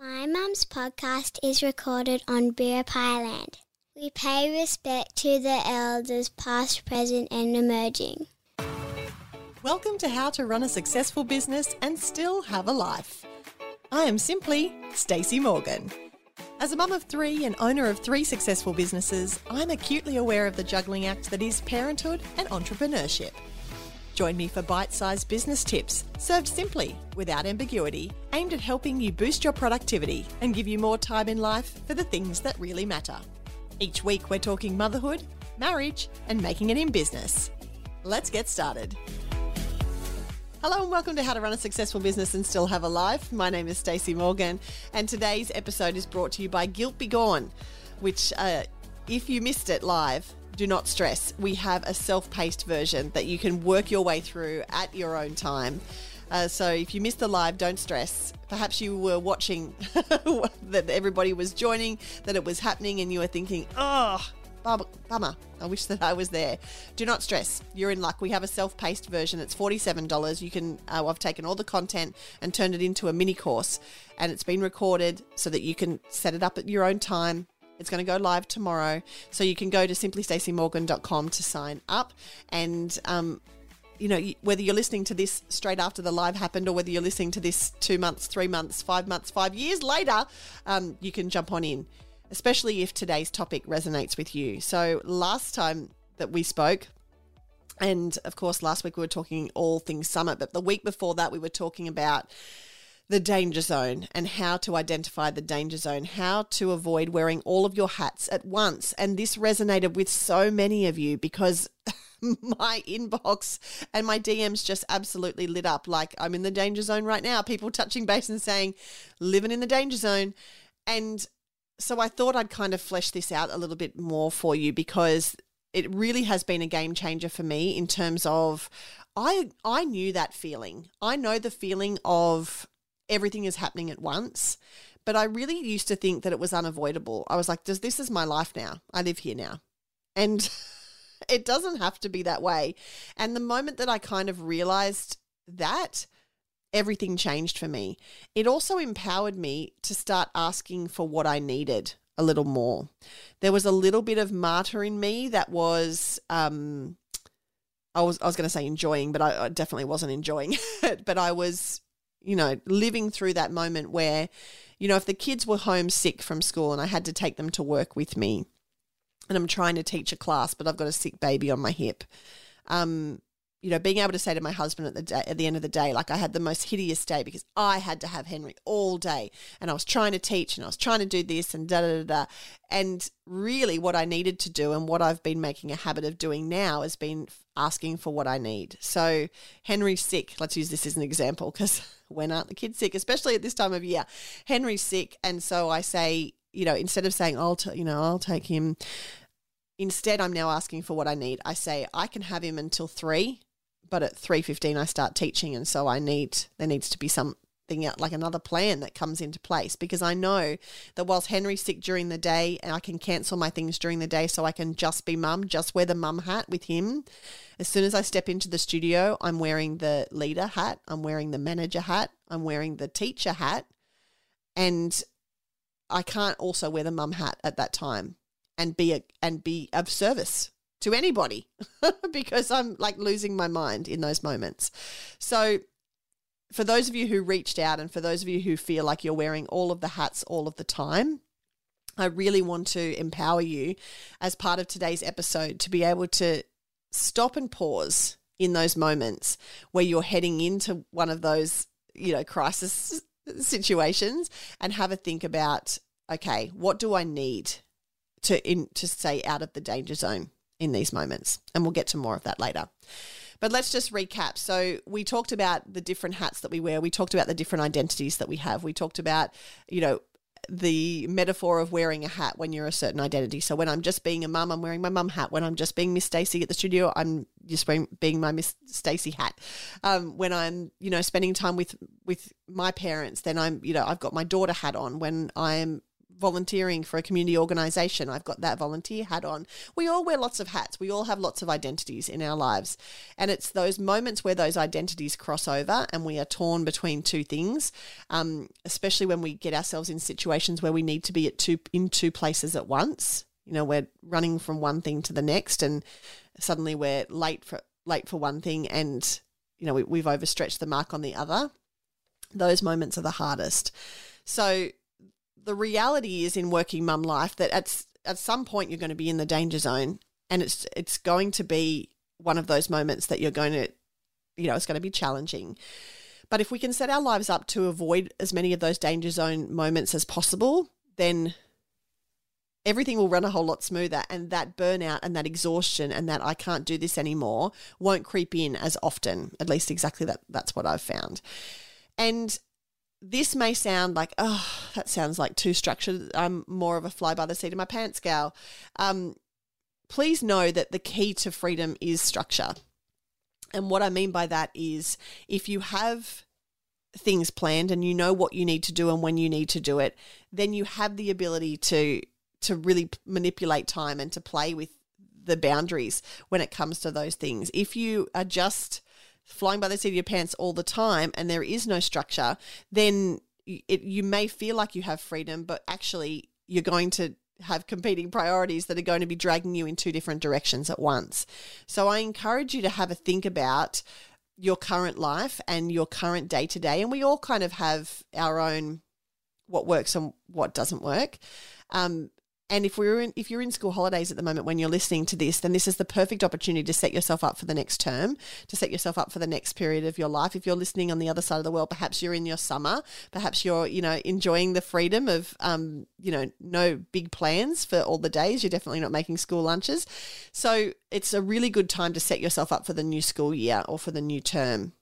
My mum's podcast is recorded on Biripai land. We pay respect to the elders past, present and emerging. Welcome to How to Run a Successful Business and Still Have a Life. I am simply Stacey Morgan. As a mum of three and owner of three successful businesses, I'm acutely aware of the juggling act that is parenthood and entrepreneurship. Join me for bite-sized business tips, served simply, without ambiguity, aimed at helping you boost your productivity and give you more time in life for the things that really matter. Each week we're talking motherhood, marriage, and making it in business. Let's get started. Hello and welcome to How to Run a Successful Business and Still Have a Life. My name is Stacey Morgan and today's episode is brought to you by Guilt Be Gone, which if you missed it live, do not stress. We have a self-paced version that you can work your way through at your own time. So if you missed the live, don't stress. Perhaps you were watching that everybody was joining, that it was happening and you were thinking, oh, bummer. I wish that I was there. Do not stress. You're in luck. We have a self-paced version. It's $47. You can, I've taken all the content and turned it into a mini course and it's been recorded so that you can set it up at your own time. It's going to go live tomorrow. So you can go to simplystacymorgan.com to sign up. And, you know, whether you're listening to this straight after the live happened or whether you're listening to this 2 months, 3 months, 5 months, 5 years later, you can jump on in, especially if today's topic resonates with you. So last time that we spoke, and of course, last week we were talking all things summit, but the week before that we were talking about the danger zone and how to identify the danger zone, how to avoid wearing all of your hats at once. And this resonated with so many of you because my inbox and my DMs just absolutely lit up like I'm in the danger zone right now, people touching base and saying, living in the danger zone. And so I thought I'd kind of flesh this out a little bit more for you because it really has been a game changer for me in terms of I knew that feeling. I know the feeling of everything is happening at once, but I really used to think that it was unavoidable. I was like, this is my life now. I live here now. And it doesn't have to be that way. And the moment that I kind of realized that, everything changed for me. It also empowered me to start asking for what I needed a little more. There was a little bit of martyr in me that was, I was going to say enjoying, but I definitely wasn't enjoying it. But I was, you know, living through that moment where, you know, if the kids were homesick from school and I had to take them to work with me and I'm trying to teach a class, but I've got a sick baby on my hip, you know, being able to say to my husband at the end of the day, like I had the most hideous day because I had to have Henry all day and I was trying to teach and I was trying to do this and And really what I needed to do and what I've been making a habit of doing now has been asking for what I need. So Henry's sick. Let's use this as an example because when aren't the kids sick, especially at this time of year? Henry's sick. And so I say, you know, instead of saying, I'll take him, instead I'm now asking for what I need. I say I can have him until 3. But at 3:15 I start teaching and so there needs to be something out, like another plan that comes into place because I know that whilst Henry's sick during the day and I can cancel my things during the day so I can just be mum, just wear the mum hat with him. As soon as I step into the studio, I'm wearing the leader hat, I'm wearing the manager hat, I'm wearing the teacher hat, and I can't also wear the mum hat at that time and be of service to anybody because I'm like losing my mind in those moments. So for those of you who reached out and for those of you who feel like you're wearing all of the hats all of the time, I really want to empower you as part of today's episode to be able to stop and pause in those moments where you're heading into one of those, you know, crisis situations and have a think about, okay, what do I need to stay out of the danger zone in these moments? And we'll get to more of that later. But let's just recap. So we talked about the different hats that we wear. We talked about the different identities that we have. We talked about, you know, the metaphor of wearing a hat when you're a certain identity. So when I'm just being a mum, I'm wearing my mum hat. When I'm just being Miss Stacey at the studio, I'm just being my Miss Stacey hat. When I'm, you know, spending time with my parents, then I'm, you know, I've got my daughter hat on. When I'm volunteering for a community organisation. I've got that volunteer hat on. We all wear lots of hats. We all have lots of identities in our lives. And it's those moments where those identities cross over and we are torn between two things, especially when we get ourselves in situations where we need to be at in two places at once. You know, we're running from one thing to the next and suddenly we're late for one thing and, you know, we've overstretched the mark on the other. Those moments are the hardest. So the reality is in working mum life that at some point you're going to be in the danger zone, and it's going to be one of those moments that you're going to, you know, it's going to be challenging. But if we can set our lives up to avoid as many of those danger zone moments as possible, then everything will run a whole lot smoother, and that burnout and that exhaustion and that I can't do this anymore won't creep in as often. At least exactly that's what I've found. And this may sound like, oh, that sounds like too structured. I'm more of a fly by the seat of my pants gal. Please know that the key to freedom is structure. And what I mean by that is if you have things planned and you know what you need to do and when you need to do it, then you have the ability to really manipulate time and to play with the boundaries when it comes to those things. If you are just flying by the seat of your pants all the time and there is no structure, then you may feel like you have freedom, but actually you're going to have competing priorities that are going to be dragging you in two different directions at once. So I encourage you to have a think about your current life and your current day-to-day, and we all kind of have our own what works and what doesn't work. And if you're in school holidays at the moment when you're listening to this, then this is the perfect opportunity to set yourself up for the next term, to set yourself up for the next period of your life. If you're listening on the other side of the world, perhaps you're in your summer, perhaps you're, you know, enjoying the freedom of, you know, no big plans for all the days. You're definitely not making school lunches. So it's a really good time to set yourself up for the new school year or for the new term.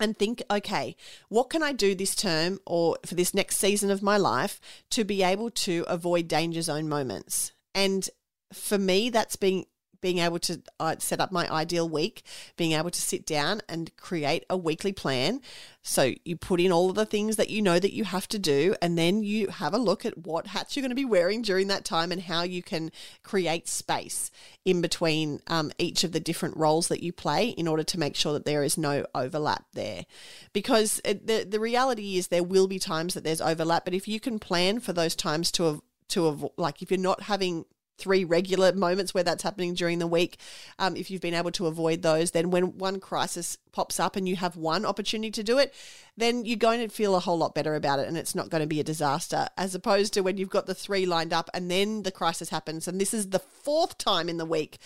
And think, okay, what can I do this term or for this next season of my life to be able to avoid danger zone moments? And for me, that's being able to set up my ideal week, being able to sit down and create a weekly plan. So you put in all of the things that you know that you have to do, and then you have a look at what hats you're going to be wearing during that time and how you can create space in between each of the different roles that you play in order to make sure that there is no overlap there. Because the reality is there will be times that there's overlap, but if you can plan for those times to avoid, like if you're not having three regular moments where that's happening during the week, if you've been able to avoid those, then when one crisis pops up and you have one opportunity to do it, then you're going to feel a whole lot better about it, and it's not going to be a disaster, as opposed to when you've got the three lined up and then the crisis happens and this is the fourth time in the week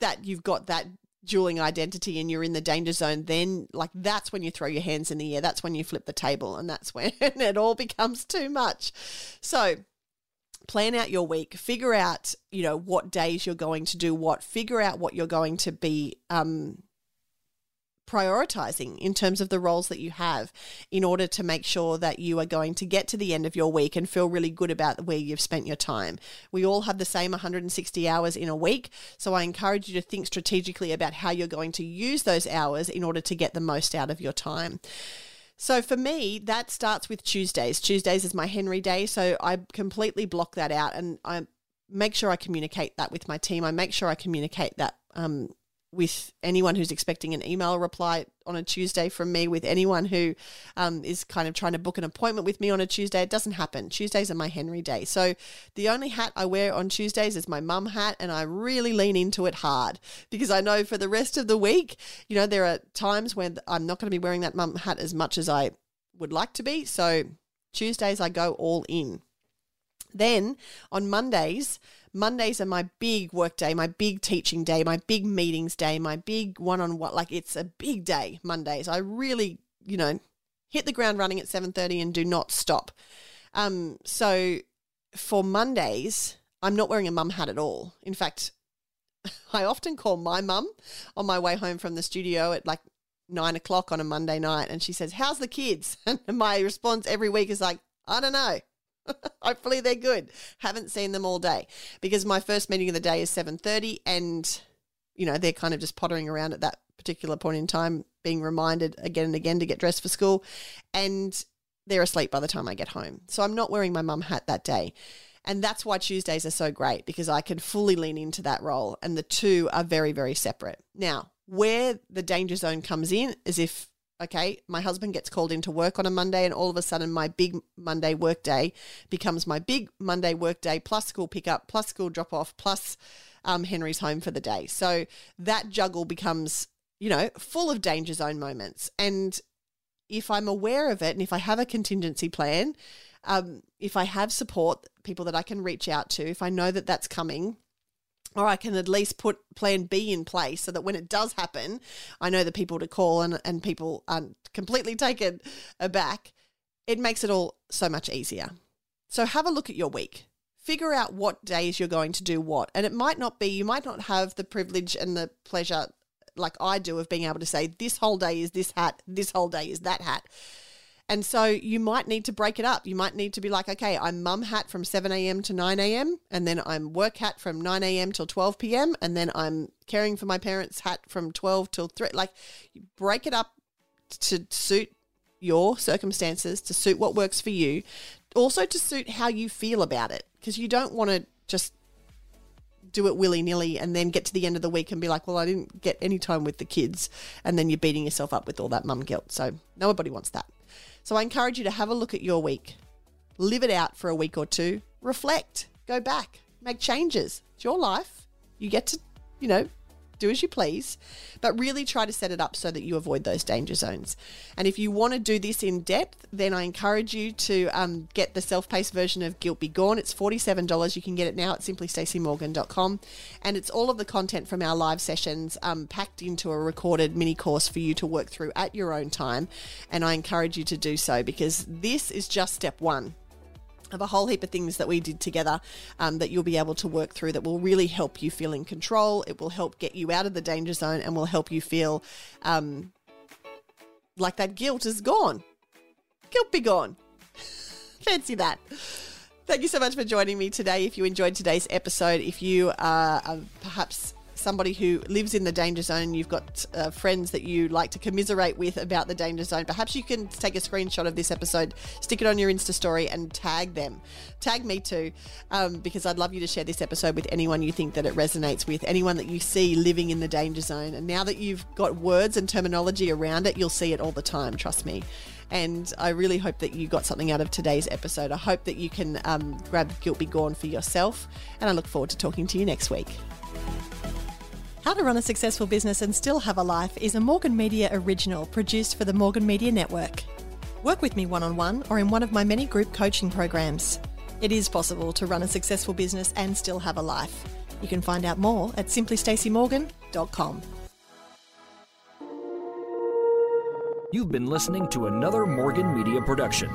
that you've got that dueling identity and you're in the danger zone. Then like that's when you throw your hands in the air, that's when you flip the table, and that's when it all becomes too much. So plan out your week, figure out, you know, what days you're going to do what, figure out what you're going to be prioritizing in terms of the roles that you have in order to make sure that you are going to get to the end of your week and feel really good about where you've spent your time. We all have the same 160 hours in a week, so I encourage you to think strategically about how you're going to use those hours in order to get the most out of your time. So for me, that starts with Tuesdays. Tuesdays is my Henry day, so I completely block that out, and I make sure I communicate that with my team. I make sure I communicate that with anyone who's expecting an email reply on a Tuesday from me, with anyone who is kind of trying to book an appointment with me on a Tuesday. It doesn't happen. Tuesdays are my Henry day. So the only hat I wear on Tuesdays is my mum hat, and I really lean into it hard because I know for the rest of the week, you know, there are times when I'm not going to be wearing that mum hat as much as I would like to be. So Tuesdays I go all in. Then on Mondays are my big work day, my big teaching day, my big meetings day, my big one-on-one, like it's a big day, Mondays. I really, you know, hit the ground running at 7:30 and do not stop. So for Mondays, I'm not wearing a mum hat at all. In fact, I often call my mum on my way home from the studio at like 9 o'clock on a Monday night, and she says, "How's the kids?" And my response every week is like, "I don't know. Hopefully they're good. Haven't seen them all day," because my first meeting of the day is 7:30, and you know they're kind of just pottering around at that particular point in time, being reminded again and again to get dressed for school, and they're asleep by the time I get home. So I'm not wearing my mum hat that day. And that's why Tuesdays are so great, because I can fully lean into that role, and the two are very, very separate. Now, where the danger zone comes in is if, okay, my husband gets called into work on a Monday and all of a sudden my big Monday work day becomes my big Monday work day plus school pickup, plus school drop off, plus Henry's home for the day. So that juggle becomes, you know, full of danger zone moments. And if I'm aware of it and if I have a contingency plan, if I have support, people that I can reach out to, if I know that that's coming, or I can at least put plan B in place so that when it does happen, I know the people to call, and people aren't completely taken aback, it makes it all so much easier. So have a look at your week. Figure out what days you're going to do what. And it might not be, you might not have the privilege and the pleasure like I do of being able to say this whole day is this hat, this whole day is that hat. And so you might need to break it up. You might need to be like, okay, I'm mum hat from 7 a.m. to 9 a.m. and then I'm work hat from 9 a.m. till 12 p.m. and then I'm caring for my parents hat from 12 till 3. Like, you break it up to suit your circumstances, to suit what works for you, also to suit how you feel about it, because you don't want to just do it willy-nilly and then get to the end of the week and be like, well, I didn't get any time with the kids, and then you're beating yourself up with all that mum guilt. So nobody wants that. So I encourage you to have a look at your week, live it out for a week or two, reflect, go back, make changes. It's your life. You get to, you know, do as you please, but really try to set it up so that you avoid those danger zones. And if you want to do this in depth, then I encourage you to get the self-paced version of Guilt Be Gone. It's $47. You can get it now at simplystacymorgan.com. And it's all of the content from our live sessions packed into a recorded mini course for you to work through at your own time. And I encourage you to do so, because this is just step one of a whole heap of things that we did together that you'll be able to work through that will really help you feel in control. It will help get you out of the danger zone and will help you feel like that guilt is gone. Guilt be gone. Fancy that. Thank you so much for joining me today. If you enjoyed today's episode, if you are perhaps somebody who lives in the danger zone, you've got friends that you like to commiserate with about the danger zone, perhaps you can take a screenshot of this episode, stick it on your Insta story and tag them. Tag me too, because I'd love you to share this episode with anyone you think that it resonates with, anyone that you see living in the danger zone. And now that you've got words and terminology around it, you'll see it all the time, trust me. And I really hope that you got something out of today's episode. I hope that you can grab Guilt Be Gone for yourself, and I look forward to talking to you next week. How to Run a Successful Business and Still Have a Life is a Morgan Media original produced for the Morgan Media Network. Work with me one-on-one or in one of my many group coaching programs. It is possible to run a successful business and still have a life. You can find out more at simplystacymorgan.com. You've been listening to another Morgan Media production.